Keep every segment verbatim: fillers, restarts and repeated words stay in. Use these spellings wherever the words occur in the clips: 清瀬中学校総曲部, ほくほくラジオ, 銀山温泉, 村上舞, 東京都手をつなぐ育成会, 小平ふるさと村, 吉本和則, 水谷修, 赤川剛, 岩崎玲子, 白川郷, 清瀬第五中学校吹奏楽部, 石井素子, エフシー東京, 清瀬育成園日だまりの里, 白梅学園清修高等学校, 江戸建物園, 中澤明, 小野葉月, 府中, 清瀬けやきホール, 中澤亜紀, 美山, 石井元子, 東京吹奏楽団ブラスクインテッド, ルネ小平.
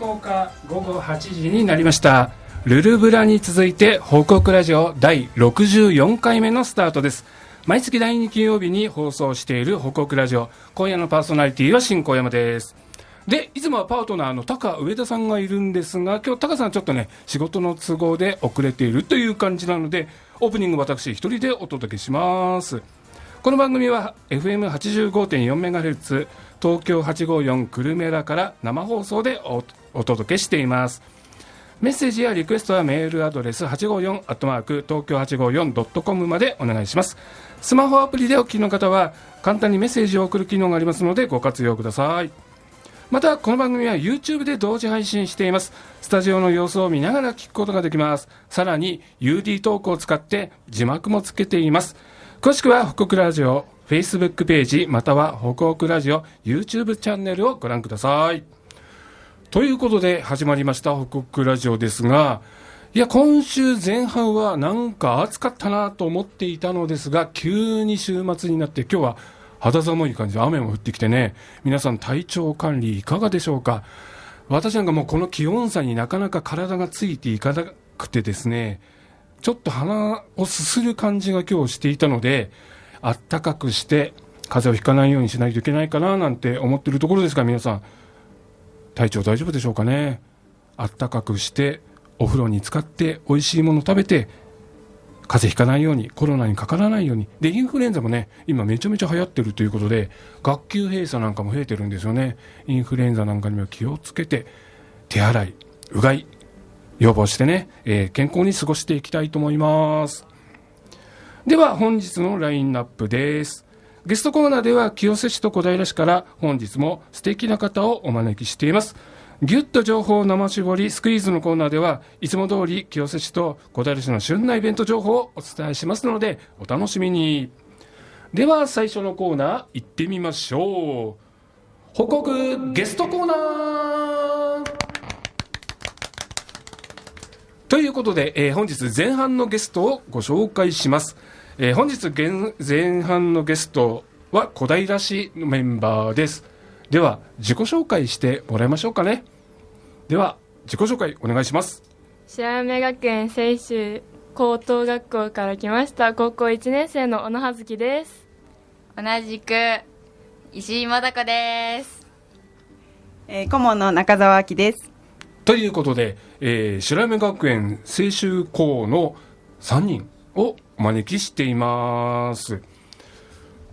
とおかごごはちじになりました。ルルブラに続いて報告ラジオ第ろくじゅうよんかいめのスタートです。毎月第に金曜日に放送している報告ラジオ、今夜のパーソナリティは新高山です。でいつもはパートナーのタカ上田さんがいるんですが、今日タカさんちょっとね仕事の都合で遅れているという感じなので、オープニング私一人でお届けします。この番組は エフエムはちじゅうごてんよんメガヘルツ 東京はちごよん久留米らから生放送で お, お届けしています。メッセージやリクエストはメールアドレス はちごよん アットマーク 東京はちごよん ドットコム までお願いします。スマホアプリでお聞きの方は簡単にメッセージを送る機能がありますのでご活用ください。またこの番組は YouTube で同時配信しています。スタジオの様子を見ながら聞くことができます。さらに ユーディー トークを使って字幕もつけています。詳しくは報告ラジオ Facebook ページまたは報告ラジオ YouTube チャンネルをご覧ください。ということで始まりました報告ラジオですが、いや今週前半はなんか暑かったなと思っていたのですが、急に週末になって今日は肌寒い感じで雨も降ってきてね、皆さん体調管理いかがでしょうか。私なんかもうこの気温差になかなか体がついていかなくてですね、ちょっと鼻をすする感じが今日していたので、あったかくして風邪をひかないようにしないといけないかななんて思っているところですが、皆さん体調大丈夫でしょうかね。あったかくしてお風呂に浸かって美味しいもの食べて、風邪ひかないように、コロナにかからないように。でインフルエンザもね今めちゃめちゃ流行ってるということで、学級閉鎖なんかも増えてるんですよね。インフルエンザなんかには気をつけて手洗い、うがい予防してね、えー、健康に過ごしていきたいと思います。では本日のラインナップです。ゲストコーナーでは清瀬市と小平市から本日も素敵な方をお招きしています。ギュッと情報を生絞りスクイーズのコーナーでは、いつも通り清瀬市と小平市の旬なイベント情報をお伝えしますのでお楽しみに。では最初のコーナー行ってみましょう。報告ゲストコーナーということで、えー、本日前半のゲストをご紹介します。えー、本日前半のゲストは小平市のメンバーです。では自己紹介してもらいましょうかね。では自己紹介お願いします。白梅学園清修高等学校から来ました高校いちねん生の小野葉月です。同じく石井元子です。えー、顧問の中澤明です。ということで、えー、白梅学園清修校のさんにんをお招きしています。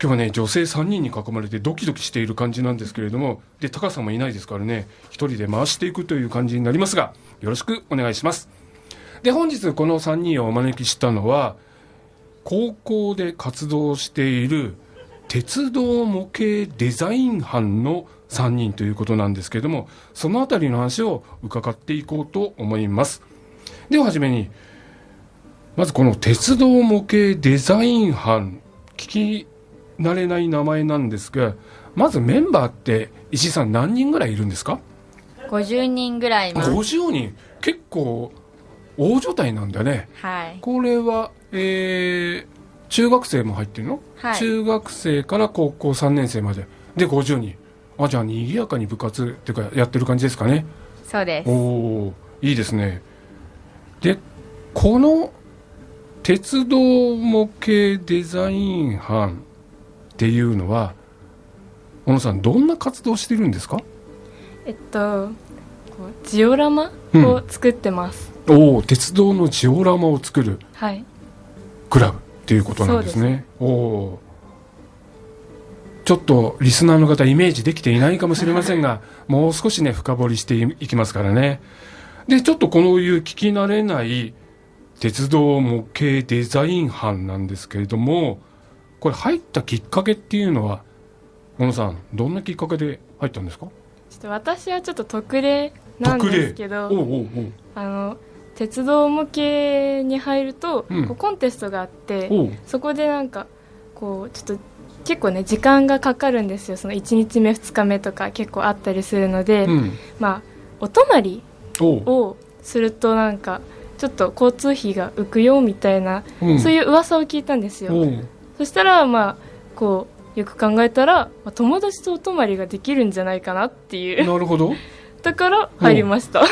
今日はね女性さんにんに囲まれてドキドキしている感じなんですけれども、で高さんもいないですからね、一人で回していくという感じになりますが、よろしくお願いします。で本日このさんにんをお招きしたのは、高校で活動している鉄道模型デザイン班のさんにんということなんですけれども、そのあたりの話を伺っていこうと思います。でははじめに、まずこの鉄道模型デザイン班、聞き慣れない名前なんですが、まずメンバーって石井さん何人ぐらいいるんですか？ごじゅうにんぐらいいます。ごじゅうにん、結構大所帯なんだね。はい。これは、えー、中学生も入ってるの？はい、中学生から高校さんねん生まででごじゅうにん。あ、じゃあ賑やかに部活っていうかやってる感じですかね。そうです。おー、いいですね。でこの鉄道模型デザイン班っていうのは、小野さんどんな活動してるんですか？えっとジオラマを作ってます。うん、おお、鉄道のジオラマを作る、はい、クラブっていうことなんですね。そうです。おお、ちょっとリスナーの方イメージできていないかもしれませんが、もう少しね深掘りしていきますからね。でちょっとこのいう聞き慣れない鉄道模型デザイン班なんですけれども。これ入ったきっかけっていうのは、小野さんどんなきっかけで入ったんですか？ちょっと私はちょっと特例なんですけど、おうおうおう、あの鉄道模型に入ると、うん、こうコンテストがあって、そこでなんかこうちょっと結構ね時間がかかるんですよ。そのいちにちめふつかめとか結構あったりするので、うん、まあお泊まりをするとなんかちょっと交通費が浮くよみたいな、うん、そういう噂を聞いたんですよ。そしたら、まあ、こうよく考えたら、まあ、友達とお泊まりができるんじゃないかなっていう。なるほど。ったから入りました、うん、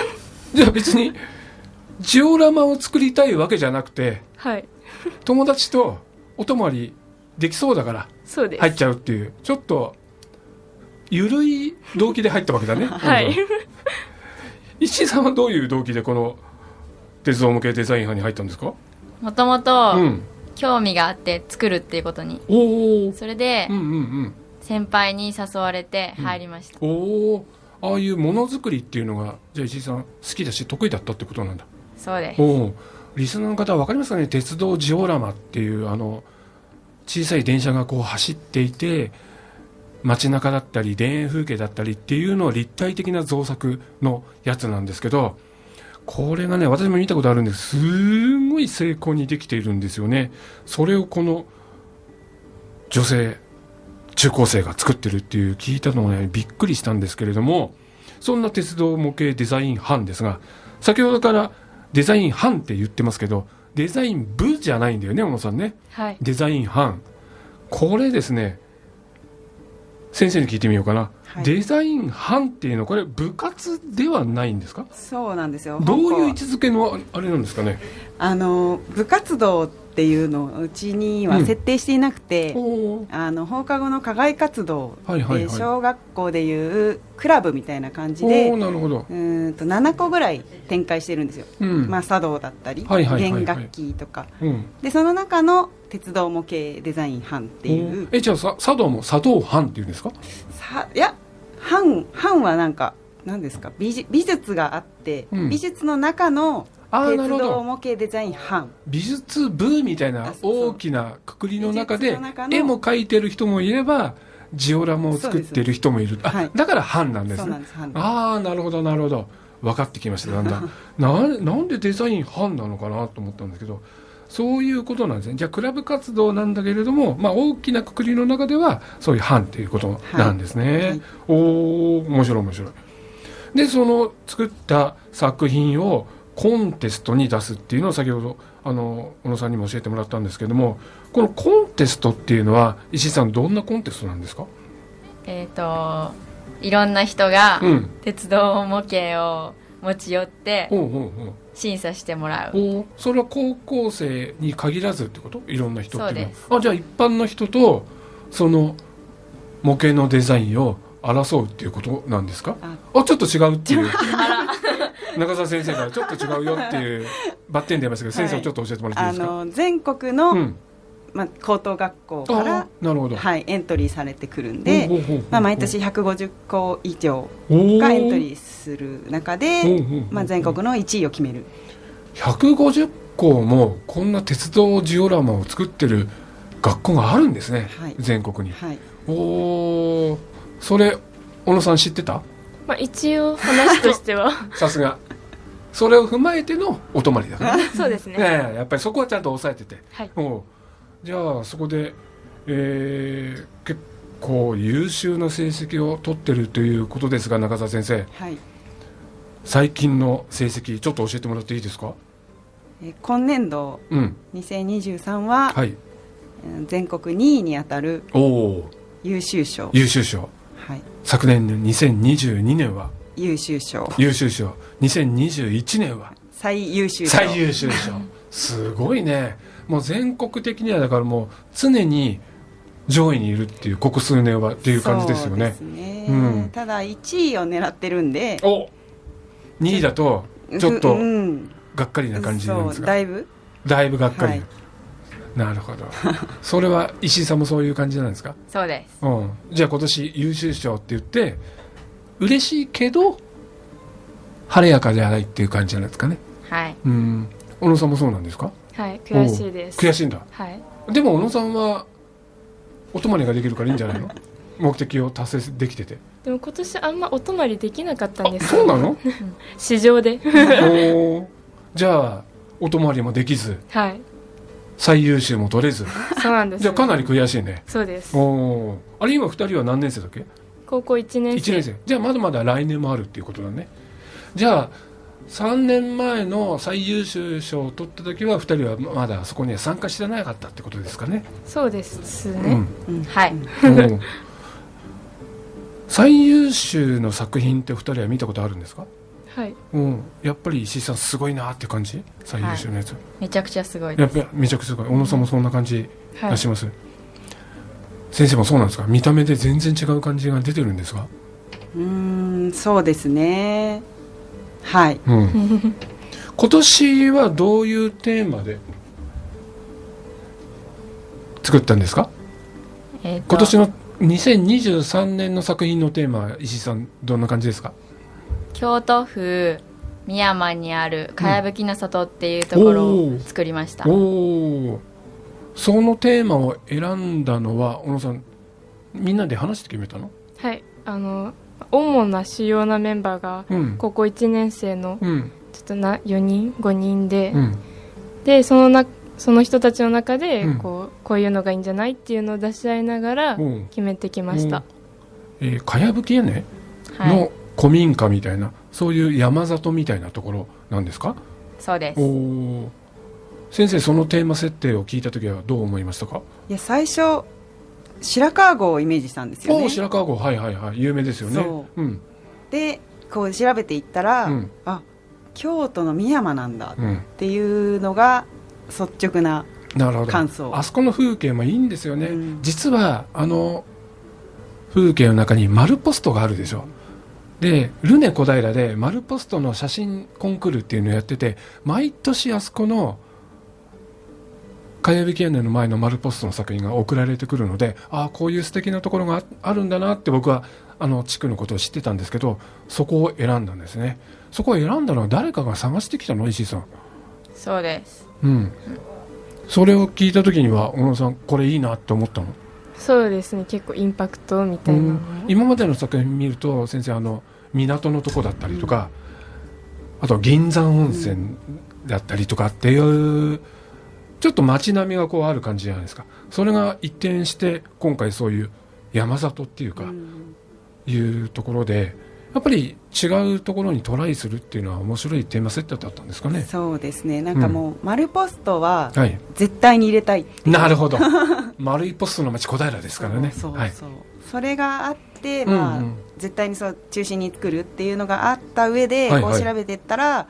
じゃあ別にジオラマを作りたいわけじゃなくて、はい、友達とお泊まりできそうだから入っちゃうっていう、ちょっと緩い動機で入ったわけだね。はい。石井さんはどういう動機でこの鉄道向けデザイン派に入ったんですか？もともと興味があって作るっていうことに、うん、それで先輩に誘われて入りました、うん、おお、ああいうものづくりっていうのがじゃあ石井さん好きだし得意だったってことなんだ。そうです。おリスナーの方は分かりますかね、鉄道ジオラマっていうあの小さい電車がこう走っていて街中だったり田園風景だったりっていうのを立体的な造作のやつなんですけど、これがね私も見たことあるんですすごい精巧にできているんですよね。それをこの女性中高生が作ってるっていう聞いたのが、ね、びっくりしたんですけれども、そんな鉄道模型デザイン班ですが、先ほどからデザイン班って言ってますけどデザイン部じゃないんだよね小野さんね、はい、デザイン班これですね、先生に聞いてみようかな、はい、デザイン班っていうのこれ部活ではないんですか？そうなんですよ。どういう位置づけのあれなんですかね。あの部活動っていうのをうちには設定していなくて、うん、あの放課後の課外活動で、はいはいはい、小学校でいうクラブみたいな感じで、なるほど、うんとななこぐらい展開してるんですよ、うん、まあ、茶道だったり、はいはいはいはい、弦楽器とか、うん、でその中の鉄道模型デザイン班っていう。えじゃあさ茶道も茶道班っていうんですか？さいや班班はなんか何ですか、美術、美術があって、うん、美術の中の鉄道模型デザイン班、美術部みたいな大きなくくりの中で絵も描いてる人もいればジオラマを作ってる人もいる、あ、はい、だから班なんですね。そうなんです、班です。ああなるほどなるほど、分かってきましただんだんな, なんでデザイン班なのかなと思ったんですけど、そういうことなんですね。じゃあクラブ活動なんだけれども、まあ、大きなくくりの中ではそういう班ということなんですね、はいはい、おー面白い面白い。でその作った作品をコンテストに出すっていうのを先ほどあの小野さんにも教えてもらったんですけども、このコンテストっていうのは石井さんどんなコンテストなんですか？えーといろんな人が鉄道模型を持ち寄って、うん、ほうほうほう審査してもらう。おそれは高校生に限らずってこと？いろんな人っていうのは。そうです。あ、じゃあ一般の人とその模型のデザインを争うっていうことなんですか？ あ, あちょっと違うっていう中澤先生からちょっと違うよっていうバッテン出ましたけど、はい、先生をちょっと教えてもらっていいですか？あの全国の、うんまあ、高等学校からなるほど、はい、エントリーされてくるんで、まあ、毎年ひゃくごじゅっこ以上がエントリーする中で、まあ、全国のいちいを決める。ひゃくごじゅっこもこんな鉄道ジオラマを作ってる学校があるんですね、はい、全国に、はい、おそれ小野さん知ってた？まあ、一応話としてはさすがそれを踏まえてのお泊まりだからそうですね、やっぱりそこはちゃんと抑えてて、はい、おじゃあそこで、えー、結構優秀な成績を取ってるということですが中澤先生、はい、最近の成績ちょっと教えてもらっていいですか？えー、今年度、うん、にせんにじゅうさんは、はい、全国にいにあたる優秀賞優秀賞、はい、昨年のにせんにじゅうにねんは優秀賞優秀賞、にせんにじゅういちねんは最優秀賞最優秀賞すごいね。もう全国的にはだからもう常に上位にいるっていうここ数年はっていう感じですよね。そうですね、うん、ただいちいを狙ってるんでおにいだとちょっとがっかりな感じなんですが、だいぶだいぶがっかり、はい、なるほどそれは石井さんもそういう感じなんですか？そうです、うん、じゃあ今年優秀賞って言って嬉しいけど晴れやかじゃないっていう感じじゃないですかね。はい、うん、小野さんもそうなんですか？はい、悔しいです。悔しいんだ、はい、でも小野さんはお泊まりができるからいいんじゃないの目的を達成できてて。でも今年あんまお泊まりできなかったんです。あ、そうなの市場でおじゃあお泊まりもできず、はい、最優秀も取れずそうなんです、ね、じゃあかなり悔しいね。そうです。おあれ今ふたりは何年生だっけ？高校いちねん生。いちねんせいじゃあまだまだ来年もあるっていうことだね。じゃあさんねんまえの最優秀賞を取った時はふたりはまだそこには参加してなかったってことですかね。そうですね、うんうん、はい、うん、最優秀の作品ってお二人は見たことあるんですか？はい、うん、やっぱり石井さんすごいなって感じ、最優秀のやつ、はい、めちゃくちゃすごいです。やっぱめちゃくちゃすごい。小野さんもそんな感じがします、はい、先生もそうなんですか？見た目で全然違う感じが出てるんですか？うーん、そうですね、はい、うん、今年はどういうテーマで作ったんですか？えーと今年のにせんにじゅうさんねんの作品のテーマ、石井さんどんな感じですか？京都府美山にあるかやぶきの里っていうところを作りました、うん、おお、そのテーマを選んだのは小野さんみんなで話して決めたの？はい、あの主な主要なメンバーが高校いちねん生のちょっとなよにんごにんで、うん、でそのなその人たちの中でこう、うん、こういうのがいいんじゃないっていうのを出し合いながら決めてきました、うんうん。えー、かやぶき屋根の古民家みたいな、はい、そういう山里みたいなところなんですか？そうです。お、先生、そのテーマ設定を聞いた時はどう思いましたか？いや、最初白川郷をイメージしたんですよね。お、白川郷、はいはいはい、有名ですよね。そう、うん、でこう調べていったら、うん、あ、京都の美山なんだっていうのが率直な感想。なるほど。あそこの風景もいいんですよね、うん、実はあの風景の中に丸ポストがあるでしょ。でルネ小平で丸ポストの写真コンクールっていうのをやってて、毎年あそこのかやぶき屋根の前の丸ポストの作品が送られてくるので、ああこういう素敵なところがあるんだなって、僕はあの地区のことを知ってたんですけど、そこを選んだんですね。そこを選んだのは誰かが探してきたの？石井さん。そうです、うん、それを聞いた時には小野さんこれいいなって思ったの？そうですね、結構インパクトみたいな、うん、今までの作品見ると先生、あの港のとこだったりとか、うん、あと銀山温泉だったりとかっていう、うん、ちょっと街並みがこうある感じじゃないですか。それが一転して今回そういう山里っていうか、うん、いうところでやっぱり違うところにトライするっていうのは面白いテーマ設定だったんですかね。そうですね、なんかもう丸ポストは絶対に入れたいっていう、はい、なるほど丸いポストの町小平ですからね。そうそうそう、はい、それがあって、まあうんうん、絶対にそう中心に作るっていうのがあった上で、はいはい、こう調べていったら、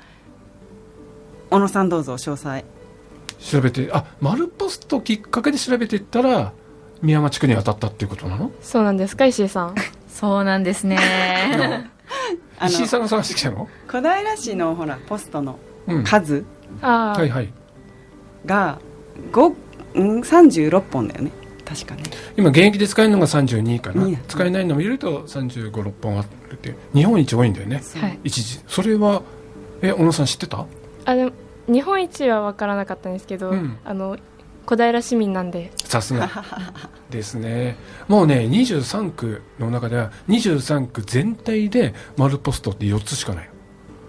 小野さんどうぞ詳細調べて、あ、丸ポストきっかけで調べていったら美山地区に当たったっていうことなの？そうなんですか、石井さんそうなんですね石井さんが探してきたの？小平市のほらポストの数がさんじゅうろっぽんだよね、確かね。今現役で使えるのがさんじゅうにかな、使えないのも入れるとさんじゅうご、ろっぽんあるって日本一多いんだよね、はい、一時。それはえ小野さん知ってた？あ、でも日本一は分からなかったんですけど、うん、あの小平市民なんで。さすがですね。もうね、にじゅうさん区の中ではにじゅうさん区全体で丸ポストってよっつしかない。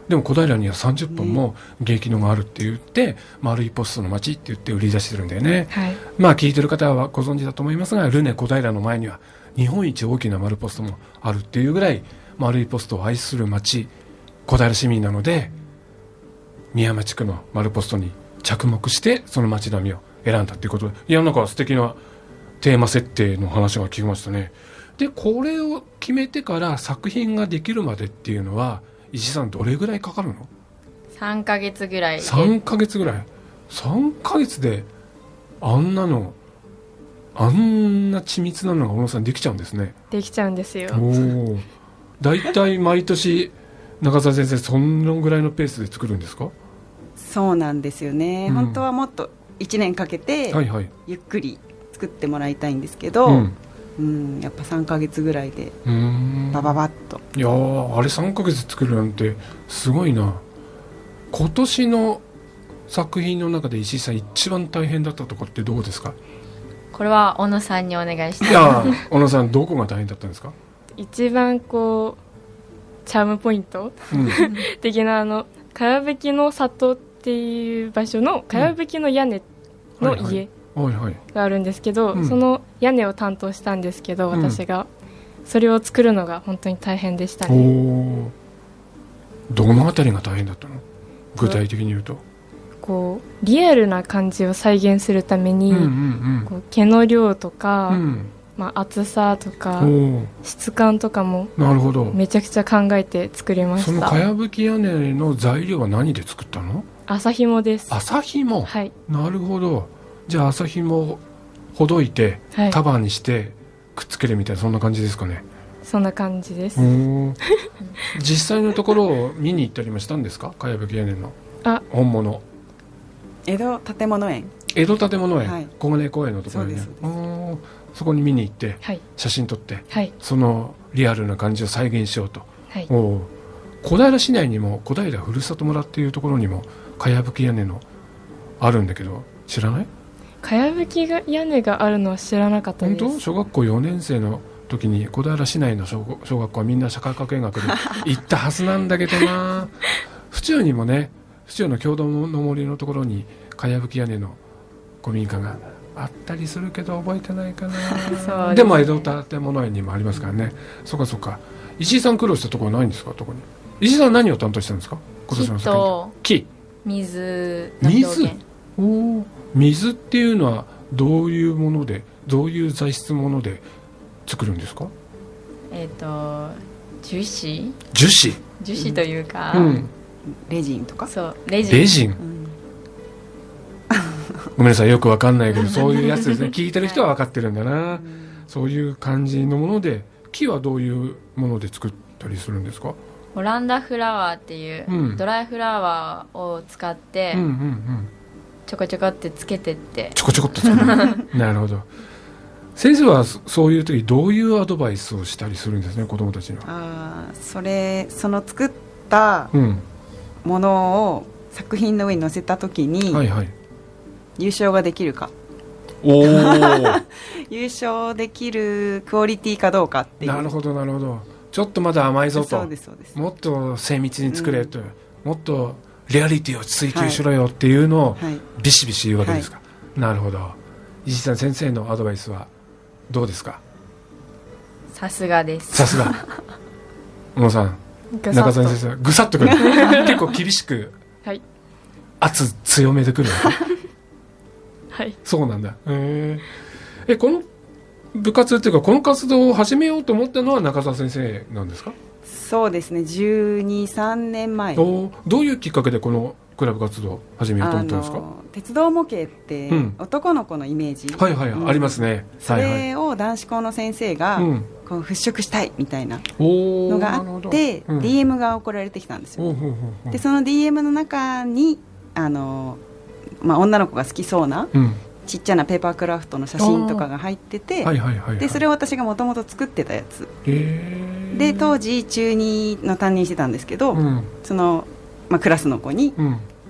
でも小平にはさんじゅっぽんも現役のがあるって言って、ね、丸いポストの街って言って売り出してるんだよね、はい、まあ聞いてる方はご存知だと思いますが、ルネ小平の前には日本一大きな丸ポストもあるっていうぐらい丸いポストを愛する街、小平市民なので、美山地区の丸ポストに着目してその街並みを選んだということで、いや、なんか素敵なテーマ設定の話が聞きましたね。でこれを決めてから作品ができるまでっていうのは、石井さんどれぐらいかかるの？さんかげつぐらい。さんかげつぐらい。さんかげつであんなの、あんな緻密なのが小野さんできちゃうんですね。できちゃうんですよ。お、だいたい毎年中澤先生そのぐらいのペースで作るんですか？そうなんですよね、うん、本当はもっといちねんかけてゆっくり作ってもらいたいんですけど、はいはい、うんうん、やっぱさんかげつぐらいでバババッと。いやー、あれさんかげつ作るなんてすごいな。今年の作品の中で石井さん一番大変だったとこってどうですか？これは小野さんにお願いしたい。いやー、小野さんどこが大変だったんですか？一番こうチャームポイント、うん、的な、あのかやぶきの里ってっていう場所のかやぶきの屋根の家があるんですけど、その屋根を担当したんですけど、私がそれを作るのが本当に大変でしたね、うん、どのあたりが大変だったの？具体的に言うと、こうリアルな感じを再現するために、うんうんうん、こう毛の量とか、うん、まあ、厚さとか質感とかもめちゃくちゃ考えて作りました。そのかやぶき屋根の材料は何で作ったの？麻紐です。麻紐、はい、なるほど。じゃあ麻紐をほどいて束にしてくっつけるみたいな、そんな感じですかね？そんな感じです。実際のところを見に行ったりもしたんですか？かやぶき屋根の本物。江戸建物園、江戸建物園、はい、小金公園のところに、ね、そ, そこに見に行って、はい、写真撮って、はい、そのリアルな感じを再現しようと、はい、お小平市内にも小平ふるさと村っていうところにもかやぶき屋根のあるんだけど知らない？かやぶき屋根があるのは知らなかったです。本当？小学校よねん生の時に小平市内の 小, 小学校はみんな社会科見学で行ったはずなんだけどな府中にもね、府中の共同の森のところにかやぶき屋根の古民家があったりするけど覚えてないかな。 で,、ね、でも江戸建物園にもありますからね、うん、そうかそうか。石井さん苦労したところないんですか？とこに石井さん何を担当したんですか？今年の作品。木、水、水、お水っていうのはどういうもので、どういう材質もので作るんですか？えっ、ー、と樹脂、樹脂、樹脂というか、うん、レジンとか、そうレジン、レジン、うんごめんなさいよくわかんないけどそういうやつですね聞いてる人はわかってるんだな、はい、そういう感じのもので。木はどういうもので作ったりするんですか？オランダフラワーっていう、うん、ドライフラワーを使って、うんうんうん、ちょこちょこってつけてってちょこちょこってつけてなるほど。先生はそういう時どういうアドバイスをしたりするんですね、子どもたちには。あ、それその作ったものを作品の上に載せた時に、はいはい、優勝ができるか、お優勝できるクオリティかどうかっていう。なるほどなるほど。ちょっとまだ甘いぞと、そうですそうです、もっと精密に作れと、うん、もっとリアリティを追求しろよっていうのをビシビシ言うわけですか、はいはい、なるほど。石井さん先生のアドバイスはどうですか？さすがです。さすが小野さん、中澤先生ぐさっとくる結構厳しく、はい、圧強めてくるはい、そうなんだ。えー、えこの部活っていうかこの活動を始めようと思ったのは中澤先生なんですか？そうですね、じゅうに、さんねんまえ。どういうきっかけでこのクラブ活動を始めようと思ったんですか？あの鉄道模型って男の子のイメージ、うん、はいはい、うん、ありますね。それを男子校の先生がこう払拭したいみたいなのがあって、うん、ディーエム が送られてきたんですよ。でその ディーエム の中にあのまあ、女の子が好きそうな、うん、ちっちゃなペーパークラフトの写真とかが入ってて、はいはいはいはい、でそれを私がもともと作ってたやつで当時中にの担任してたんですけど、うんそのまあ、クラスの子に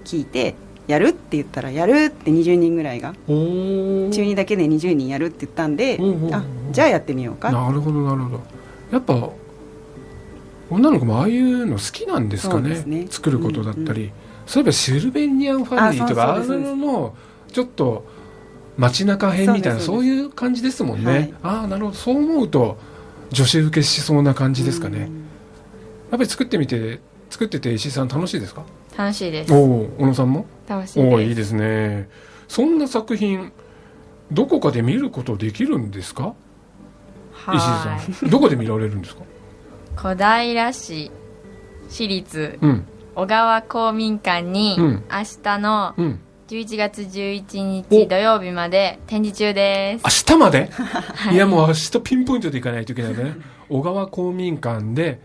聞いて、うん、やるって言ったらやるってにじゅうにんぐらいが中にだけでにじゅうにんやるって言ったんで、あじゃあやってみようか。なるほどなるほど。やっぱ女の子もああいうの好きなんですか ね, ですね、作ることだったり、うんうん、そういえばシルベニアンファミリーとかあののちょっと街中編みたいなそういう感じですもんね、はい、ああなるほど。そう思うと女子受けしそうな感じですかね。やっぱり作ってみて作ってて石井さん楽しいですか？楽しいです。お小野さんも楽しいです。おいいですね。そんな作品どこかで見ることできるんですか？はい石井さんどこで見られるんですか？小平市市立、うん小川公民館に明日のじゅういちがつじゅういちにち土曜日まで展示中です、うん、明日までいやもう明日ピンポイントで行かないといけないね小川公民館で、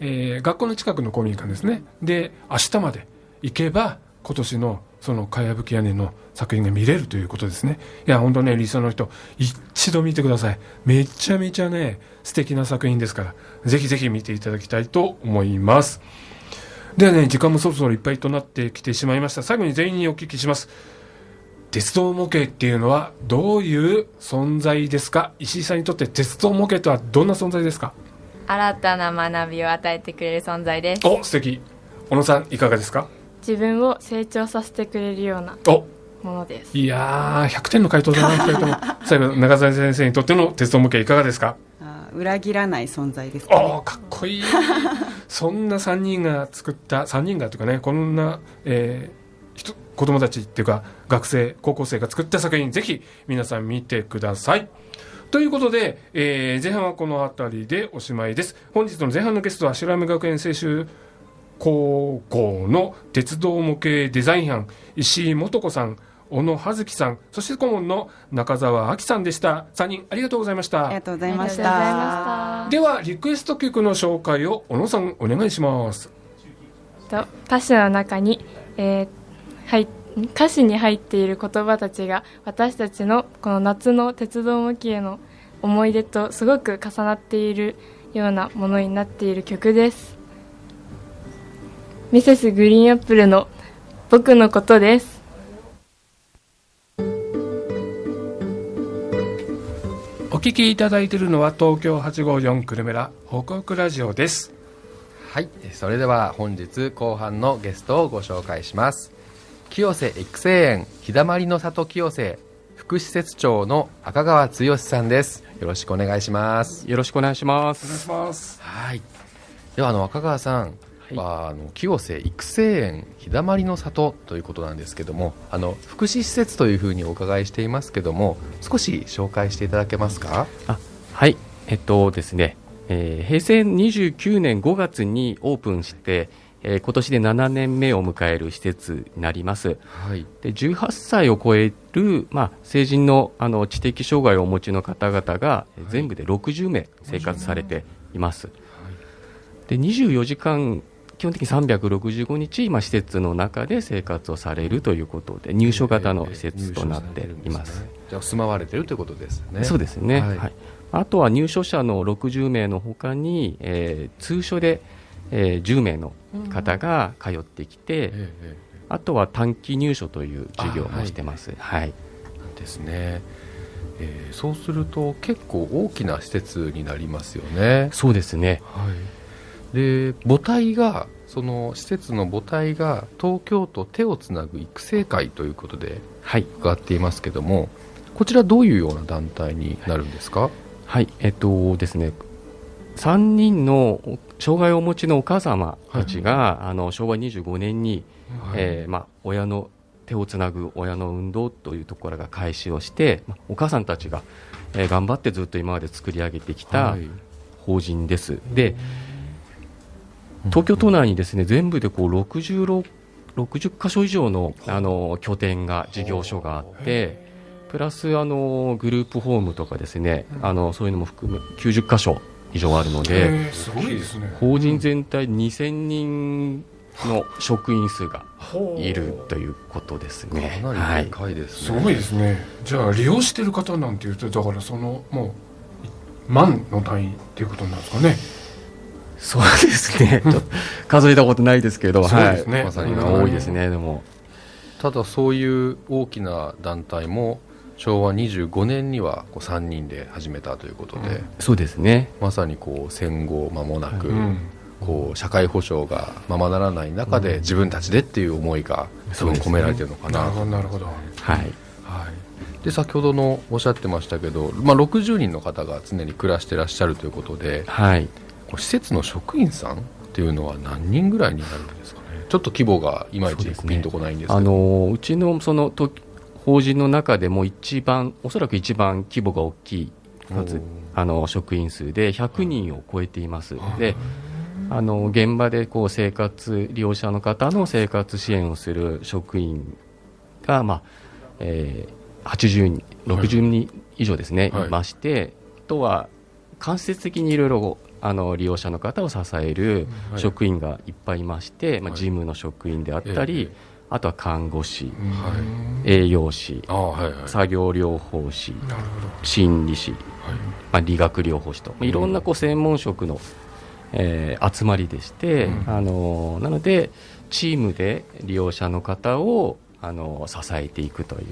えー、学校の近くの公民館ですね。で明日まで行けば今年のそのかやぶき屋根の作品が見れるということですね。いや本当ね理想の人一度見てください。めちゃめちゃね素敵な作品ですからぜひぜひ見ていただきたいと思います。ではね、時間もそろそろいっぱいとなってきてしまいました。最後に全員にお聞きします。鉄道模型っていうのはどういう存在ですか？石井さんにとって鉄道模型とはどんな存在ですか？新たな学びを与えてくれる存在です。お、素敵。小野さんいかがですか？自分を成長させてくれるようなものです。いやー、ひゃくてんの回答だな、ふたりとも。最後、中澤先生にとっての鉄道模型いかがですか？裏切らない存在ですかね。おー、かっこいい。そんなさんにんが作ったさんにんがというかねこんな、えー、子供たちっていうか学生高校生が作った作品ぜひ皆さん見てください。ということで、えー、前半はこの辺りでおしまいです。本日の前半のゲストは白梅学園青春高校の鉄道模型デザイン班石井素子さん、小野葉月さん、そして顧問の中澤亜紀さんでした。さんにんありがとうございました。ありがとうございました。ではリクエスト曲の紹介を小野さんお願いします。と歌詞の中に、えー、はい、歌詞に入っている言葉たちが私たちのこの夏の鉄道模型への思い出とすごく重なっているようなものになっている曲です。ミセスグリーンアップルの僕のことです。お聞きいただいているのは東京はちごーよんくるめら北北ラジオです。はい、それでは本日後半のゲストをご紹介します。清瀬育成園日だまりの里清瀬副施設長の赤川剛さんです。よろしくお願いします。よろしくお願いします。はい、ではあの赤川さん、はい、あの清瀬育成園日だまりの里ということなんですけども、あの福祉施設というふうにお伺いしていますけども、少し紹介していただけますか。あ、はい、えっとですね、えー、へいせいにじゅうきゅうねんごがつにオープンして今年でななねんめを迎える施設になります、はい、でじゅうはっさいを超える、まあ、成人 の, あの知的障害をお持ちの方々が全部でろくじゅうめい生活されています、はい、でにじゅうよじかん基本的にさんびゃくろくじゅうごにち今施設の中で生活をされるということで入所型の施設となっていま す,、えーえーすね、じゃあ住まわれているということですね。そうですね、はいはい、あとは入所者のろくじゅうめいのほかに、えー、通所でえー、じゅうめいの方が通ってきて、うん、あとは短期入所という授業もしてます。はい、はい、ですね、えー、そうすると結構大きな施設になりますよね。そうですね、はい、で母体がその施設の母体が東京都手をつなぐ育成会ということで伺っていますけども、はい、こちらどういうような団体になるんですか。はい、はい、えっとですねさんにんの障害をお持ちのお母様たちが、はい、あのしょうわにじゅうごねんに、はい、えーまあ、親の手をつなぐ親の運動というところが開始をして、まあ、お母さんたちが、えー、頑張ってずっと今まで作り上げてきた法人です、はい、で東京都内にですね全部でこうろくじゅっかしょ以上 の, あの拠点が事業所があってプラスあのグループホームとかですねあのそういうのも含むきゅうじゅっかしょ以上あるので、すごいですね、法人全体にせんにんの職員数がいるということですね。かなり高いですね、はい、すごいですね。じゃあ利用している方なんていうとだからそのもう万の単位っていうことなんですかね。そうですねちょっと数えたことないですけどそうですね、はい、まさに多いですね。でもただそういう大きな団体もしょうわにじゅうごねんにはこうさんにんで始めたということで、うん、そうですね、まさにこう戦後間もなく、うん、こう社会保障がままならない中で自分たちでっていう思いが多分込められているのかな、うん、なるほど、なるほど、はいはい、で先ほどのおっしゃってましたけど、まあ、ろくじゅうにんの方が常に暮らしてらっしゃるということで、はい、こう施設の職員さんっていうのは何人ぐらいになるんですかね。ちょっと規模がいまいちピンとこないんですけど、そうですね、あのうちのその時法人の中でも一番おそらく一番規模が大きいあの職員数でひゃくにんを超えています、はい、であの現場でこう生活利用者の方の生活支援をする職員が、まあえー、はちじゅうにんろくじゅうにん以上ですね、はい、いましてあとは間接的にいろいろあの利用者の方を支える職員がいっぱいいまして、はいまあ、事務の職員であったり、はいえーあとは看護師、はい、栄養士、あ、はいはい、作業療法士、心理士、はいまあ、理学療法士と、まあ、いろんなこう専門職の、えー、集まりでして、うん、あのなのでチームで利用者の方をあの支えていくという、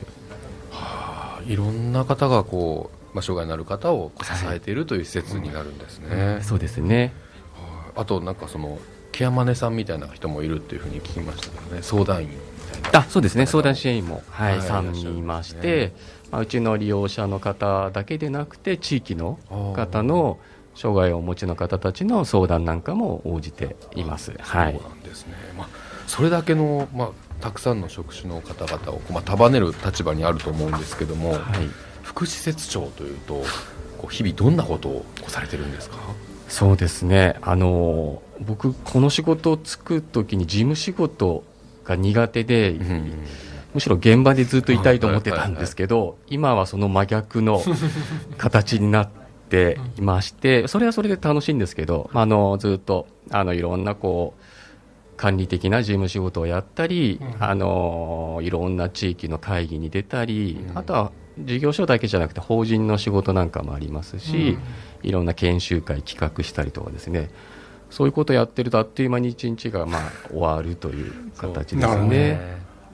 はあ、いろんな方がこう、まあ、障害のある方を支えているという施設になるんですね、はいうん、そうですね、はあ、あとなんかそのケアマネさんみたいな人もいるというふうに聞きましたけどね。相談員みたいな。あ、そうですね。相談支援員も、はいはい、さんにんいまして、ねまあ、うちの利用者の方だけでなくて地域の方の障害をお持ちの方たちの相談なんかも応じています。はい。そうなんですね。まあ、それだけの、まあ、たくさんの職種の方々を、まあ、束ねる立場にあると思うんですけども、はい、副施設長というとこう日々どんなことをされてるんですか？そうですね、あの僕この仕事をつくときに事務仕事が苦手で、うん、むしろ現場でずっといたいと思ってたんですけど、はいはいはいはい、今はその真逆の形になっていましてそれはそれで楽しいんですけど、あのずっとあのいろんなこう管理的な事務仕事をやったり、うん、あのいろんな地域の会議に出たり、うん、あとは事業所だけじゃなくて法人の仕事なんかもありますし、うん、いろんな研修会企画したりとかですね、そういうことをやってるとあっという間に一日がまあ終わるという形ですね。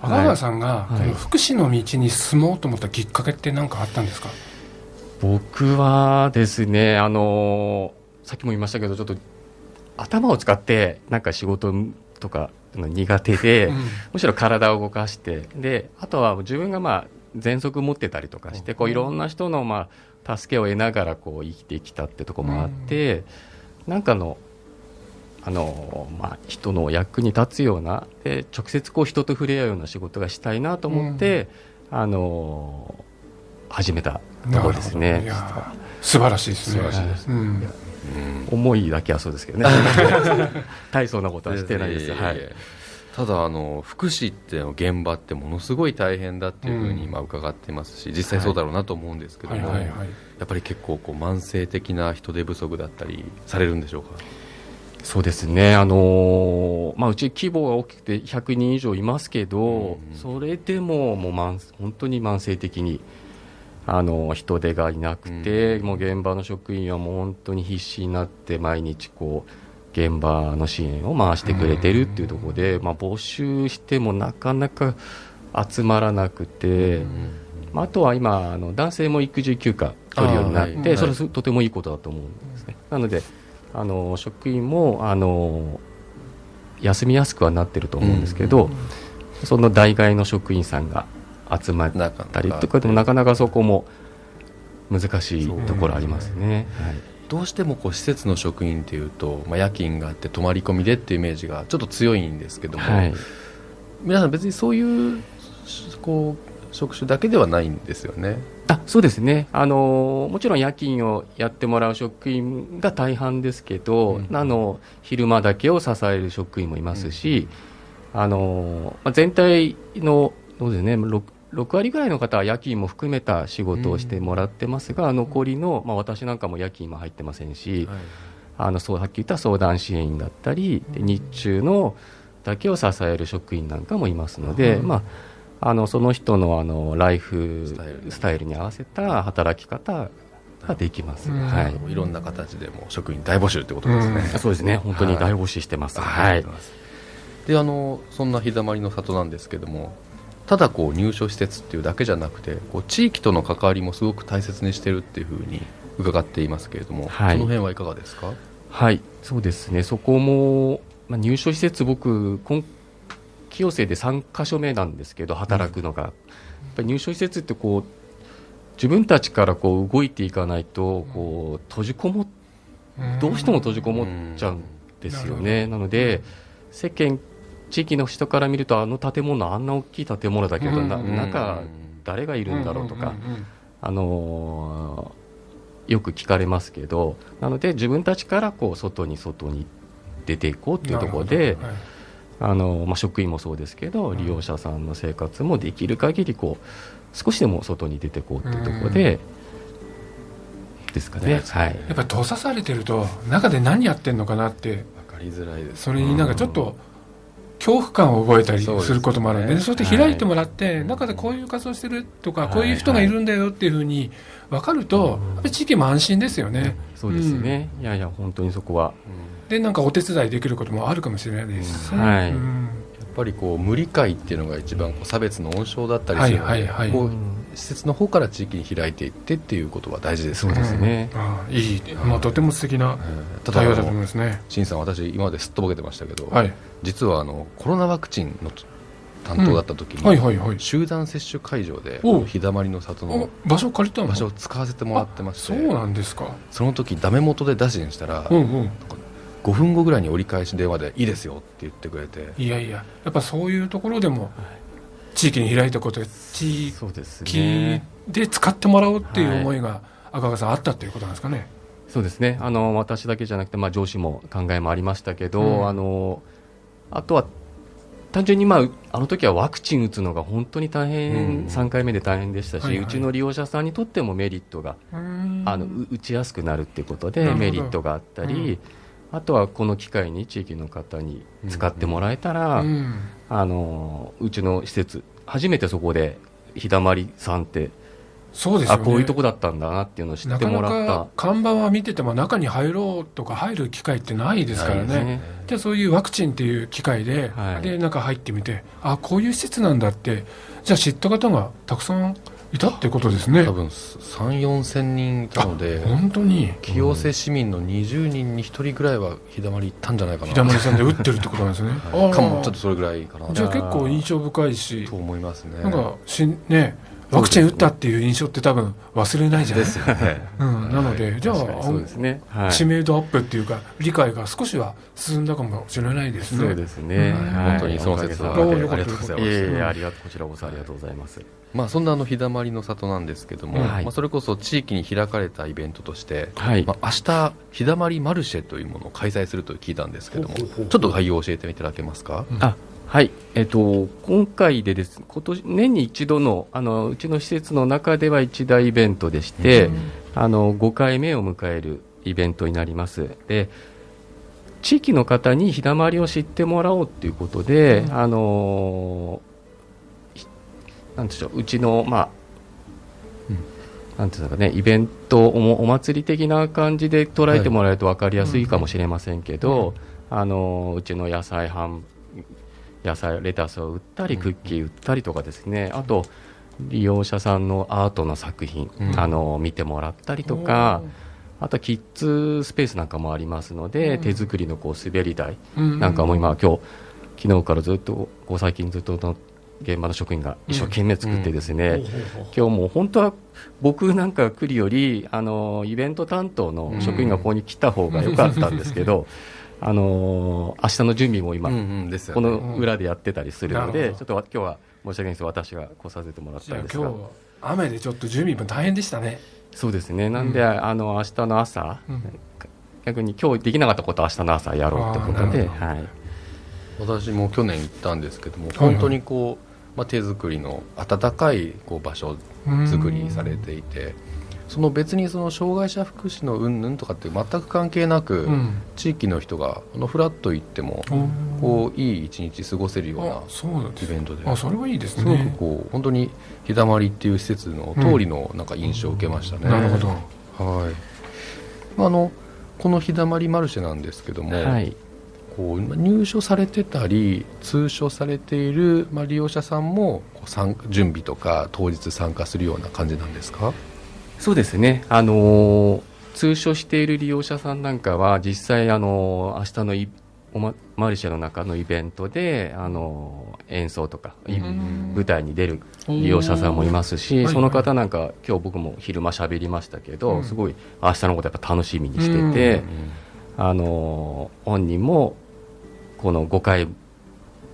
阿川さんがこの福祉の道に進もうと思ったきっかけって何かあったんですか？はい、僕はですね、あのさっきも言いましたけどちょっと頭を使ってなんか仕事とか苦手で、うん、むしろ体を動かして、であとは自分がまあ喘息持ってたりとかしてこういろんな人のまあ助けを得ながらこう生きてきたってとこもあって、うん、なんかの、あの、まあ、人の役に立つようなで直接こう人と触れ合うような仕事がしたいなと思って、うん、あの始めたところですね。いや素晴らしいですね。素晴らしいです、うんうん、思いだけはそうですけどね大層なことはしてないですよ。はい、ただあの福祉っての現場ってものすごい大変だっていうふうに今伺っていますし、うん、実際そうだろうなと思うんですけども、はいはいはいはい、やっぱり結構こう慢性的な人手不足だったりされるんでしょうか？そうですね、あのーまあ、うち規模が大きくてひゃくにん以上いますけど、うんうん、それでも、もう慢本当に慢性的にあの人手がいなくて、うん、もう現場の職員はもう本当に必死になって毎日こう現場の支援を回してくれてるっていうところで、うんまあ、募集してもなかなか集まらなくて、うんまあ、あとは今あの男性も育児休暇取るようになって、はい、それはとてもいいことだと思うんですね、はい、なのであの職員もあの休みやすくはなってると思うんですけど、うん、その代替の職員さんが集まったりとかでもなかなかそこも難しいところありますね。はい、どうしてもこう施設の職員というと、まあ、夜勤があって泊まり込みでっていうイメージがちょっと強いんですけども、はい、皆さん別にそういう、こう職種だけではないんですよね。あ、そうですね、あのもちろん夜勤をやってもらう職員が大半ですけど、うん、あの昼間だけを支える職員もいますし、うんあのまあ、全体のどうですね、ろく割ぐらいの方は夜勤も含めた仕事をしてもらってますが、うん、残りの、まあ、私なんかも夜勤も入ってませんし、はい、あのそうはっきり言った相談支援員だったり、うん、で日中のだけを支える職員なんかもいますので、うんまあ、あのその人 の, あのライフスタイ ル, スタイルに合わせた働き方ができます、うんはい、いろんな形でも職員大募集ってことですね、うん、そうですね、本当に大募集してます、はいはい、であのそんな日だまりの里なんですけども、ただこう入所施設っていうだけじゃなくてこう地域との関わりもすごく大切にしてるっていうふうに伺っていますけれども、はい、その辺はいかがですか？はい、そうですね、そこも、まあ、入所施設僕今清瀬でさんカ所目なんですけど働くのが、うん、やっぱり入所施設ってこう自分たちからこう動いていかないとこう閉じこもどうしても閉じこもっちゃうんですよね。なので世間地域の人から見るとあの建物あんな大きい建物だけど、うんうん、中誰がいるんだろうとか、うんうんうん、あのー、よく聞かれますけど、なので自分たちからこう外に外に出ていこうっていうところで、はい、あのーまあ、職員もそうですけど利用者さんの生活もできる限りこう少しでも外に出ていこうっていうところで、うんうんですかね。ね、はい、やっぱり閉ざされてると中で何やってんのかなって分かりづらいです、ね、それになんかちょっと、うん恐怖感を覚えたりすることもあるので、そうやって開いてもらって、はい、中でこういう活動してるとか、はい、こういう人がいるんだよっていうふうに分かると、はい、やっぱ地域も安心ですよね。そうですね、うん、いやいや本当にそこは、うん、でなんかお手伝いできることもあるかもしれないです、うんはいうん、やっぱりこう無理解っていうのが一番こう差別の温床だったりするので、はいはいはい、こう施設の方から地域に開いていってっていうことは大事ですよね。そうですね、うん、あいい、まあ、とても素敵な対応だと思いますね。陳さん私今まですっとぼけてましたけど、はい、実はあのコロナワクチンの担当だった時に、うんはいはいはい、集団接種会場で日だまりの里の場所を借りたの場所を使わせてもらってまして、そうなんですか。その時ダメ元で打診したら、うんうん、ごふんごぐらいに折り返し電話でいいですよって言ってくれて、いやいややっぱそういうところでも、はい地域に開いたことで地域で使ってもらおうっていう思いが赤川さんあったということなんですかね。そうですね、あの私だけじゃなくて、まあ、上司も考えもありましたけど、うん、あのあとは単純に、まあ、あの時はワクチン打つのが本当に大変、うん、さんかいめで大変でしたし、はいはい、うちの利用者さんにとってもメリットが、うん、あの打ちやすくなるということでメリットがあったり、うん、あとはこの機会に地域の方に使ってもらえたら、うんうん、あのうちの施設初めてそこで日だまりさんってそうですよね、あこういうとこだったんだなっていうのを知ってもらった。なかなか看板は見てても中に入ろうとか入る機会ってないですからね。じゃあそういうワクチンっていう機会で、はい、で中入ってみて、あこういう施設なんだってじゃあ知った方がたくさんいたってことですね。多分さん、よんせんにんいたので本当に清瀬市民のにじゅうにんにひとりぐらいは日だまり行ったんじゃないかな。日だまりさんで打ってるってことなんですね、はい、かもちょっとそれぐらいかな。じゃあ結構印象深いしと思いますね。なんかしねワクチン打ったっていう印象って多分忘れないじゃないですか、ねうん、なので、はい、じゃあ、ねはい、知名度アップっていうか理解が少しは進んだかもしれないですね。そうですね、うんはい、本当にその説はありがとうございます。こちらこそありがとうございます、はいまあ、そんなあの日だまりの里なんですけども、はいまあ、それこそ地域に開かれたイベントとして、はいまあ、明日日だまりマルシェというものを開催すると聞いたんですけども、はい、ちょっと概要を教えていただけますか、うんあはいえー、と今回でです、今年年に一度 の, あのうちの施設の中では一大イベントでして、うん、あのごかいめを迎えるイベントになります。で地域の方に日だまりを知ってもらおうということで、うん、あのなんでしょううちの、まあうん、なんていうのかねイベントをお祭り的な感じで捉えてもらえると分かりやすいかもしれませんけど、はいうん、あのうちの野菜販売野菜レタスを売ったりクッキー売ったりとかですね、うん、あと利用者さんのアートの作品、うん、あの見てもらったりとか、あとキッズスペースなんかもありますので、うん、手作りのこう滑り台なんかも今、うん、今日昨日からずっとこう最近ずっとの現場の職員が一生懸命作ってですね、うんうん、今日もう本当は僕なんか来るよりあのイベント担当の職員がここに来た方が良かったんですけど、うんあのー、明日の準備も今、うんうんね、この裏でやってたりするので、うん、ちょっと今日は申し訳ないですけど私が来させてもらったんですが、今日雨でちょっと準備も大変でしたね。そうですね、なんで、うん、あの明日の朝、うん、逆に今日できなかったことは明日の朝やろうということで、はい、私も去年行ったんですけども本当にこう、まあ、手作りの温かいこう場所作りされていて、その別にその障害者福祉の云々とかって全く関係なく、うん、地域の人があのフラッと行ってもこういい一日過ごせるようなイベント で, あ そ, うで す, あそれはいいですね。すごくこう本当に日だまりっていう施設の通りのなんか印象を受けましたね、うん、なるほど、はいまあ、あのこの日だまりマルシェなんですけども、はい、こう入所されてたり通所されている、まあ、利用者さんもこう準備とか当日参加するような感じなんですか。そうですね、あのー、通所している利用者さんなんかは実際、あのー、明日の、ま、マルシェの中のイベントで、あのー、演奏とか舞台に出る利用者さんもいますし、その方なんか今日僕も昼間しゃべりましたけど、うん、すごい明日のことやっぱ楽しみにしてて、あのー、本人もこのごかい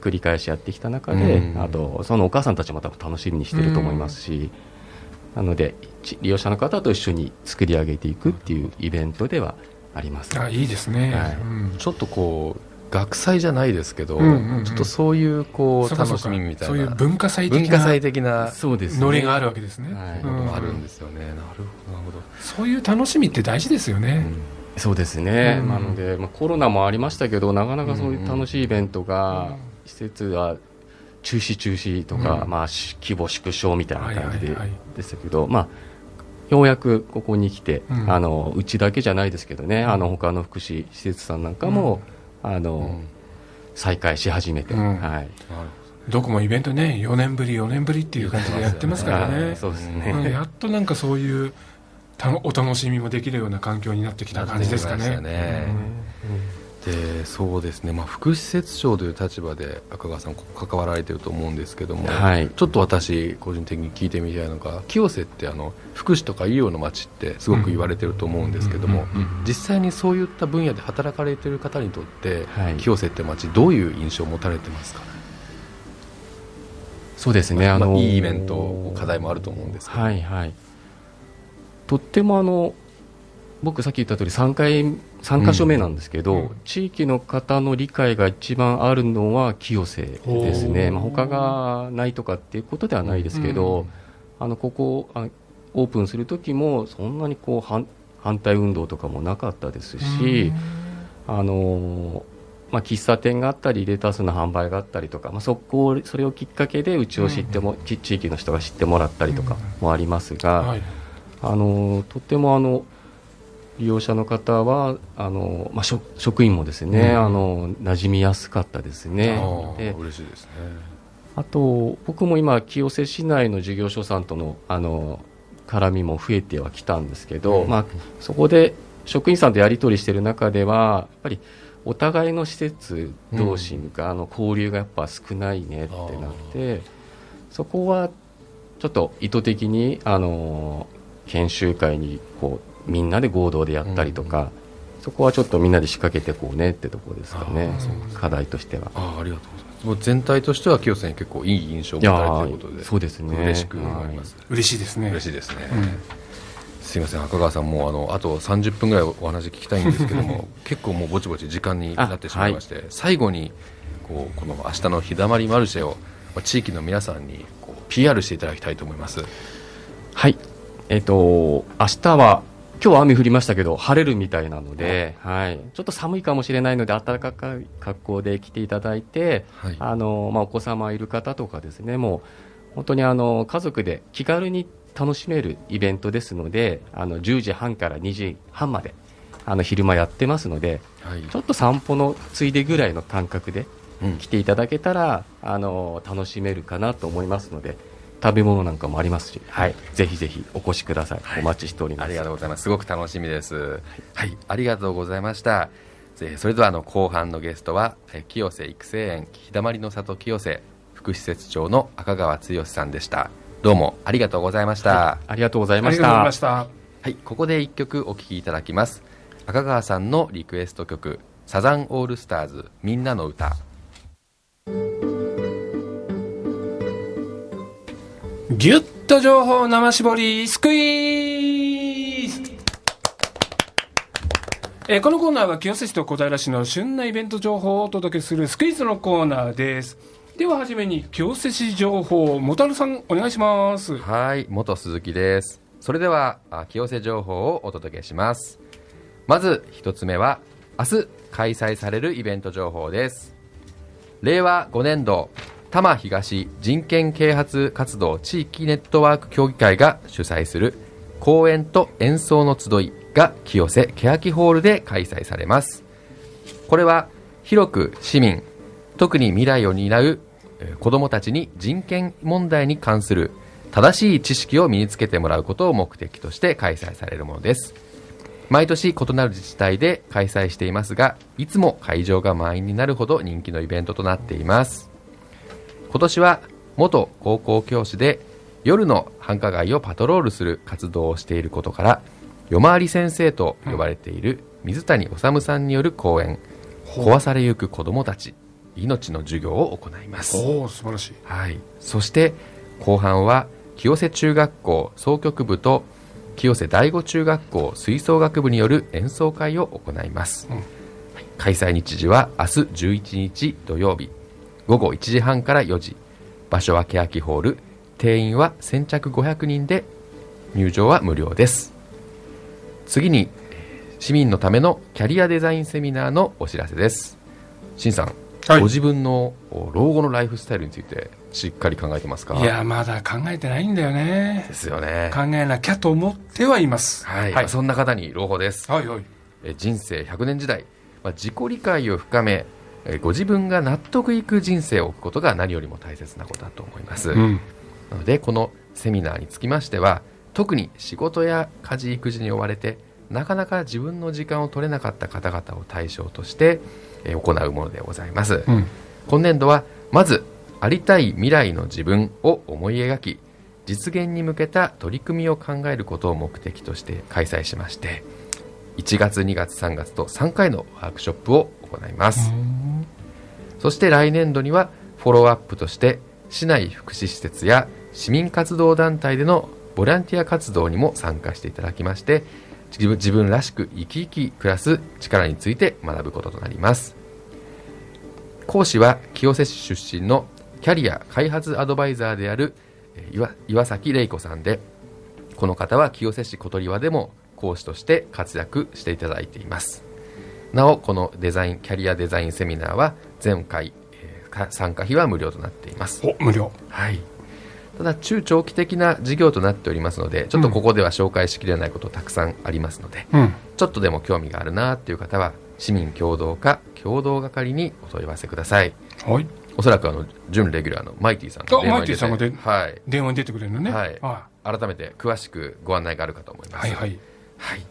繰り返しやってきた中で、あとそのお母さんたちも多分楽しみにしてると思いますし、なので利用者の方と一緒に作り上げていくっていうイベントではあります。あ、いいですね、はいうん、ちょっとこう学祭じゃないですけど、うんうんうん、ちょっとそういうこう楽しみみたいな、そういう文化祭的な、文化祭的なノリがあるわけですね、はいうん、あるんですよね。なるほどなるほど、そういう楽しみって大事ですよね、うん、そうですね、うん、なので、まあ、コロナもありましたけどなかなかそういう楽しいイベントが、うんうん、施設は中止中止とか、うんまあ、規模縮小みたいな感じで、はいはいはい、でしたけど、まあ、ようやくここに来て、うん、あのうちだけじゃないですけどね、うん、あの他の福祉施設さんなんかも、うんあのうん、再開し始めて、うんはい、どこもイベントねよねんぶりよねんぶりっていう感じでやってますからね。そうですね、うん、やっとなんかそういうお楽しみもできるような環境になってきた感じですかね。でそうですね、まあ、福祉施設長という立場で赤川さんここ関わられていると思うんですけども、はい、ちょっと私個人的に聞いてみたいのが、清瀬ってあの福祉とか医療の街ってすごく言われてると思うんですけども、うんうんうんうん、実際にそういった分野で働かれている方にとって、はい、清瀬って街どういう印象を持たれてますか。そうですね、まあ、あのー、いいイベント課題もあると思うんですけど、はいはい、とってもあの僕さっき言った通りさんかいさんかしょめなんですけど、うん、地域の方の理解が一番あるのは清瀬ですね。まあ、他がないとかっていうことではないですけど、うん、あのここあオープンする時もそんなにこう 反, 反対運動とかもなかったですし、うん、あのまあ、喫茶店があったりレタスの販売があったりとか、まあ、そ, こをそれをきっかけでうちを知っても、うん、地域の人が知ってもらったりとかもありますが、うんはい、あのとてもあの利用者の方はあの、まあ、職員もですね、うん、あの馴染みやすかったですね。で嬉しいですね。あと僕も今清瀬市内の事業所さんと の, あの絡みも増えてはきたんですけど、うんまあ、そこで職員さんとやり取りしている中ではやっぱりお互いの施設同士が、うん、あの交流がやっぱ少ないねってなって、そこはちょっと意図的にあの研修会にこうみんなで合同でやったりとか、うん、そこはちょっとみんなで仕掛けてこうねってとこですかね。課題としてはあありがとうございます。もう全体としては清瀬に結構いい印象を持たれていることで、そうですね、嬉しく思います。嬉しいですね。嬉しいですね、うんすみません赤川さん、もう あ, のあとさんじゅっぷんぐらいお話聞きたいんですけども結構もうぼちぼち時間になってしまいまして、はい、最後に こ, うこの明日の日だまりマルシェを地域の皆さんにこう ピーアール していただきたいと思います。はい、えー、と明日は今日は雨降りましたけど晴れるみたいなので、はいはい、ちょっと寒いかもしれないので暖かい格好で来ていただいて、はいあのまあ、お子様いる方とかですね、もう本当にあの家族で気軽に楽しめるイベントですので、あのじゅうじはんからにじはんまであの昼間やってますので、はい、ちょっと散歩のついでぐらいの感覚で来ていただけたら、うん、あの楽しめるかなと思いますので、食べ物なんかもありますし、はい、ぜひぜひお越しください、はい、お待ちしております。ありがとうございます。すごく楽しみです。はい、はい、ありがとうございました。それではあの後半のゲストは清瀬育成園日だまりの里清瀬副施設長の赤川剛さんでした。どうもありがとうございました、はい、ありがとうございました。はい、ここでいっきょくお聴きいただきます。赤川さんのリクエスト曲、サザンオールスターズみんなの歌。ギュッと情報生絞りスクイーズえー、このコーナーは清瀬市と小平市の旬なイベント情報をお届けするスクイーズのコーナーです。でははじめに清瀬市情報、もたるさんお願いします。はい、元鈴木です。それでは清瀬情報をお届けします。まず一つ目は明日開催されるイベント情報です。れいわごねんど多摩東人権啓発活動地域ネットワーク協議会が主催する公演と演奏の集いが清瀬けやきホールで開催されます。これは広く市民、特に未来を担う子どもたちに人権問題に関する正しい知識を身につけてもらうことを目的として開催されるものです。毎年異なる自治体で開催していますが、いつも会場が満員になるほど人気のイベントとなっています。今年は元高校教師で夜の繁華街をパトロールする活動をしていることから夜回り先生と呼ばれている水谷修さんによる講演、壊されゆく子どもたち命の授業を行います。おー、素晴らしい。はい、そして後半は清瀬中学校総曲部と清瀬第五中学校吹奏楽部による演奏会を行います、うんはい、開催日時は明日じゅういちにち土曜日ごごいちじはんからよじ、場所はけやきホール、定員は先着ごひゃくにんで入場は無料です。次に市民のためのキャリアデザインセミナーのお知らせです。しんさん、はい、ご自分の老後のライフスタイルについてしっかり考えてますか？いや、まだ考えてないんだよね。ですよね。考えなきゃと思ってはいます、はいはい、そんな方に朗報です、はいはい、え人生ひゃくねん時代、まあ、自己理解を深めえご自分が納得いく人生を置くことが何よりも大切なことだと思います、うん、なのでこのセミナーにつきましては特に仕事や家事育児に追われてなかなか自分の時間を取れなかった方々を対象として行うものでございます、うん、今年度はまずありたい未来の自分を思い描き実現に向けた取り組みを考えることを目的として開催しましていちがつにがつさんがつとさんかいのワークショップを行います。そして来年度にはフォローアップとして市内福祉施設や市民活動団体でのボランティア活動にも参加していただきまして、自分らしく生き生き暮らす力について学ぶこととなります。講師は清瀬市出身のキャリア開発アドバイザーである岩, 岩崎玲子さんで、この方は清瀬市小鳥羽でも講師として活躍していただいています。なおこのデザインキャリアデザインセミナーは前回、えー、参加費は無料となっています。お無料、はい、ただ中長期的な事業となっておりますので、ちょっとここでは紹介しきれないことたくさんありますので、うん、ちょっとでも興味があるなという方は市民協働課協働係にお問い合わせください。はい、おそらくあの準レギュラーのマイティさんが電話に出て、マイティさんが、はい、電話に出てくれるのね、はい、ああ改めて詳しくご案内があるかと思います。はいはい、はい、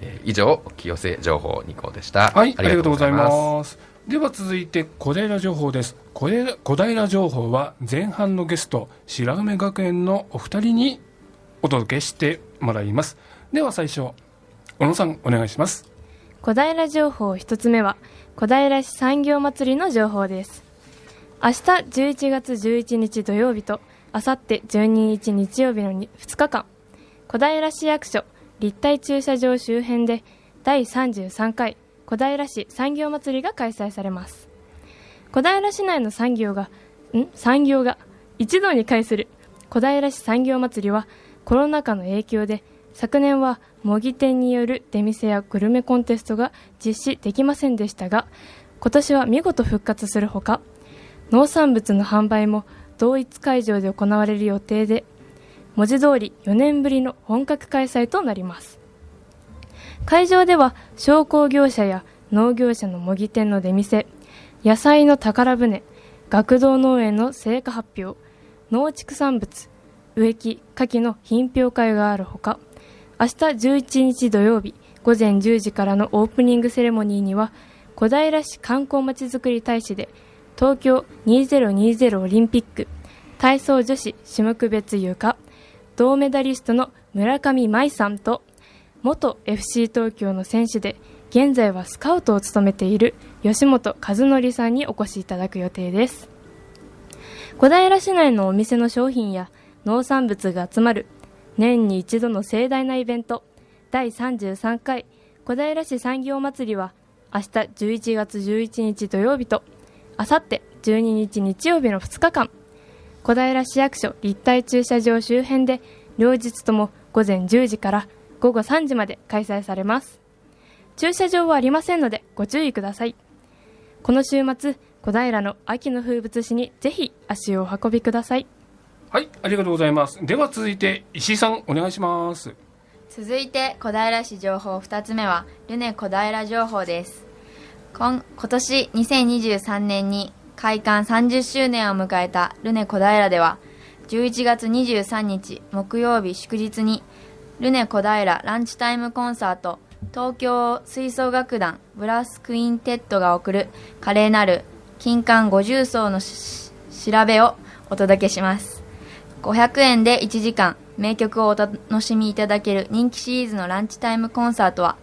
えー、以上清瀬情報に項でした。はい、ありがとうございます。では続いて小平情報です。小平、小平情報は前半のゲスト白梅学園のお二人にお届けしてもらいます。では最初小野さんお願いします。小平情報一つ目は小平市産業祭りの情報です。明日じゅういちがつじゅういちにち土曜日とあさってじゅうににち日曜日のふつかかん、小平市役所立体駐車場周辺でだいさんじゅうさんかい小平市産業祭りが開催されます。小平市内の産業がん産業が一堂に会する小平市産業祭りは、コロナ禍の影響で昨年は模擬店による出店やグルメコンテストが実施できませんでしたが、今年は見事復活するほか、農産物の販売も同一会場で行われる予定で、文字通りよねんぶりの本格開催となります。会場では商工業者や農業者の模擬店の出店、野菜の宝船、学童農園の成果発表、農畜産物、植木、夏季の品評会があるほか、明日じゅういちにち土曜日ごぜんじゅうじからのオープニングセレモニーには、小平市観光まちづくり大使で東京にせんにじゅうオリンピック体操女子種目別床銅メダリストの村上舞さんと、元 エフシー 東京の選手で現在はスカウトを務めている吉本和則さんにお越しいただく予定です。小平市内のお店の商品や農産物が集まる年に一度の盛大なイベントだいさんじゅうさんかい小平市産業祭りは、明日じゅういちがつじゅういちにち土曜日とあさってじゅうににち日曜日のふつかかん、小平市役所立体駐車場周辺で両日ともごぜんじゅうじからごごさんじまで開催されます。駐車場はありませんのでご注意ください。この週末小平の秋の風物詩にぜひ足をお運びください。はい、ありがとうございます。では続いて石井さんお願いします。続いて小平市情報ふたつめはルネ小平情報です。今, 今年にせんにじゅうさんねんに開館さんじゅっしゅうねんを迎えたルネ小平では、じゅういちがつにじゅうさんにち木曜日祝日にルネ小平ランチタイムコンサート、東京吹奏楽団ブラスクインテッドが送る華麗なる金管ごじゅう奏のし調べをお届けします。ごひゃくえんでいちじかん名曲をお楽しみいただける人気シリーズのランチタイムコンサートは、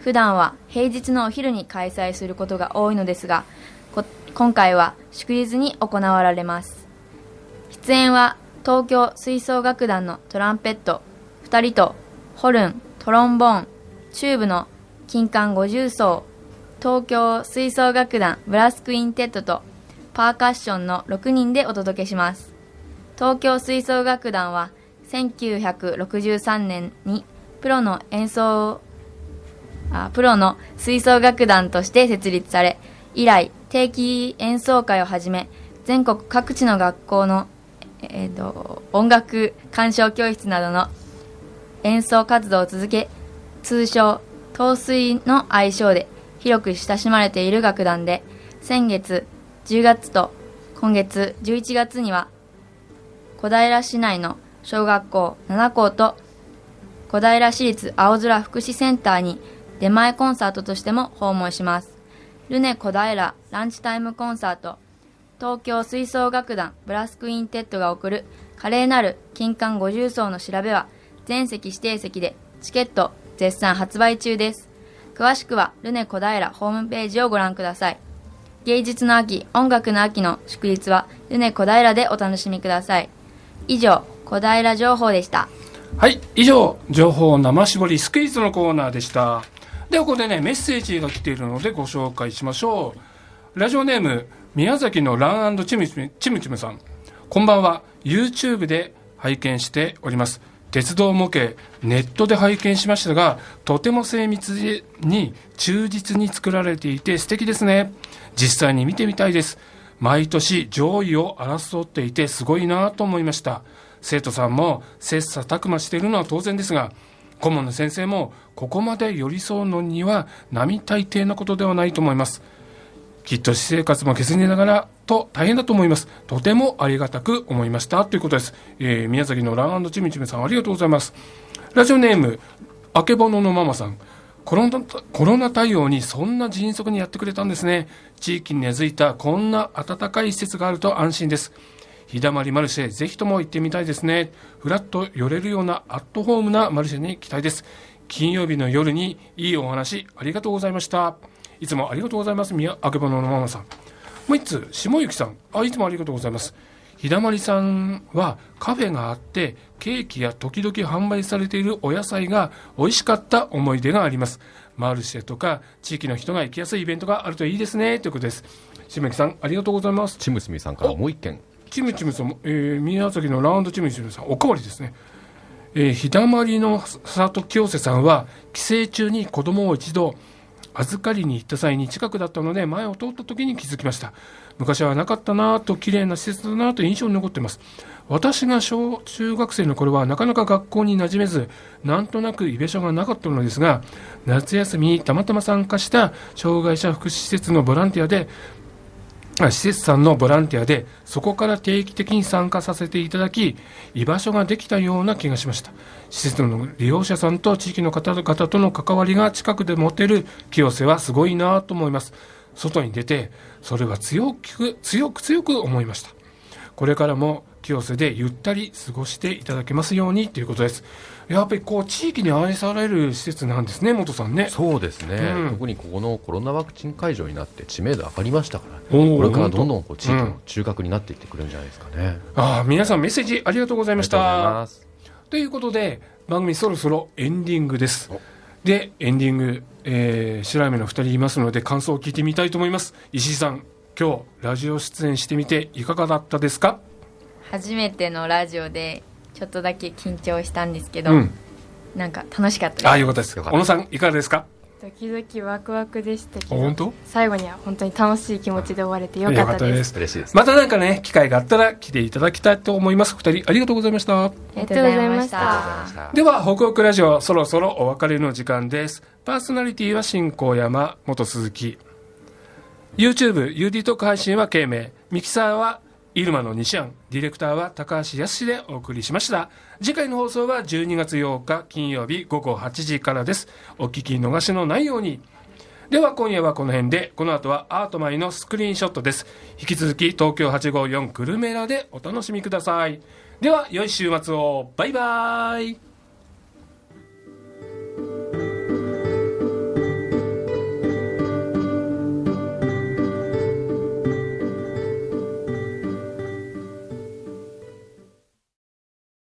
普段は平日のお昼に開催することが多いのですが、今回は祝日に行われます。出演は東京吹奏楽団のトランペットふたりとホルン、トロンボーン、チューブの金管ごじゅう奏、東京吹奏楽団ブラスクインテッドとパーカッションのろくにんでお届けします。東京吹奏楽団はせんきゅうひゃくろくじゅうさんねんにプロの演奏をプロの吹奏楽団として設立され、以来定期演奏会をはじめ全国各地の学校の、えー、と音楽鑑賞教室などの演奏活動を続け、通称東吹の愛称で広く親しまれている楽団で、先月じゅうがつと今月じゅういちがつには小平市内の小学校ななこうと小平市立青空福祉センターに出前コンサートとしても訪問します。ルネ小平ランチタイムコンサート、東京吹奏楽団ブラスクインテッドが送る華麗なる金管ごじゅう奏の調べは全席指定席でチケット絶賛発売中です。詳しくはルネ小平ホームページをご覧ください。芸術の秋、音楽の秋の祝日はルネ小平でお楽しみください。以上小平情報でした。はい、以上情報生絞りスクイズのコーナーでした。ではここでね、メッセージが来ているのでご紹介しましょう。ラジオネーム宮崎のラン&チムチム、チムチムさん、こんばんは。 YouTube で拝見しております。鉄道模型ネットで拝見しましたが、とても精密に忠実に作られていて素敵ですね。実際に見てみたいです。毎年上位を争っていてすごいなと思いました。生徒さんも切磋琢磨しているのは当然ですが、顧問の先生もここまで寄り添うのには並大抵のことではないと思います。きっと私生活も削りながらと大変だと思います。とてもありがたく思いましたということです。えー、宮崎のラン&チムチムさん、ありがとうございます。ラジオネームあけぼののママさん、コロナ、コロナ対応にそんな迅速にやってくれたんですね。地域に根付いたこんな温かい施設があると安心です。日だまりマルシェ、ぜひとも行ってみたいですね。フラッと寄れるようなアットホームなマルシェに期待です。金曜日の夜にいいお話ありがとうございました。いつもありがとうございます。宮あけぼののママさん。もう一つ、下雪さん、あ、いつもありがとうございます。日だまりさんはカフェがあってケーキや時々販売されているお野菜が美味しかった思い出があります。マルシェとか地域の人が行きやすいイベントがあるといいですねということです。下木さん、ありがとうございます。チムチムさんからもう一件、チムチムさん、えー、宮崎のラウンドチムチムさん、おかわりですね。えー、日だまりの里清瀬さんは帰省中に子供を一度預かりに行った際に近くだったので前を通った時に気づきました。昔はなかったなぁと綺麗な施設だなぁと印象に残っています。私が小中学生の頃はなかなか学校に馴染めず、なんとなく居場所がなかったのですが、夏休みにたまたま参加した障害者福祉施設のボランティアで施設さんのボランティアでそこから定期的に参加させていただき、居場所ができたような気がしました。施設の利用者さんと地域の方々との関わりが近くで持てる清瀬はすごいなと思います。外に出てそれは強く強く強く思いました。これからも清瀬でゆったり過ごしていただけますようにということです。やっぱりこう地域に愛される施設なんですね、元さんね。そうですね、うん、特にここのコロナワクチン会場になって知名度上がりましたから、ね、これからどんどんこう地域の中核になっていってくるんじゃないですかね。うん、あ、皆さんメッセージありがとうございました。ということで番組そろそろエンディングです。でエンディング、えー、白目のふたりいますので感想を聞いてみたいと思います。石井さん、今日ラジオ出演してみていかがだったですか？初めてのラジオでちょっとだけ緊張したんですけど、うん、なんか楽しかったです。あ、よかったです。小野さん、いかがですか？ドキドキワクワクでしたけど、本当最後には本当に楽しい気持ちで終われてよかったです。嬉しいです。またなんかね、機会があったら来ていただきたいと思います。ふたりありがとうございました。ありがとうございました。では北北ラジオ、そろそろお別れの時間です。パーソナリティは新高山元鈴木、 YouTube、 ユーディー トーク配信は慶明、ミキサーは入間の西安、ディレクターは高橋康でお送りしました。次回の放送はじゅうにがつようか金曜日ごごはちじからです。お聞き逃しのないように。では今夜はこの辺で、この後はアートマイのスクリーンショットです。引き続き東京はちごーよんクルメラでお楽しみください。では良い週末を、バイバーイ。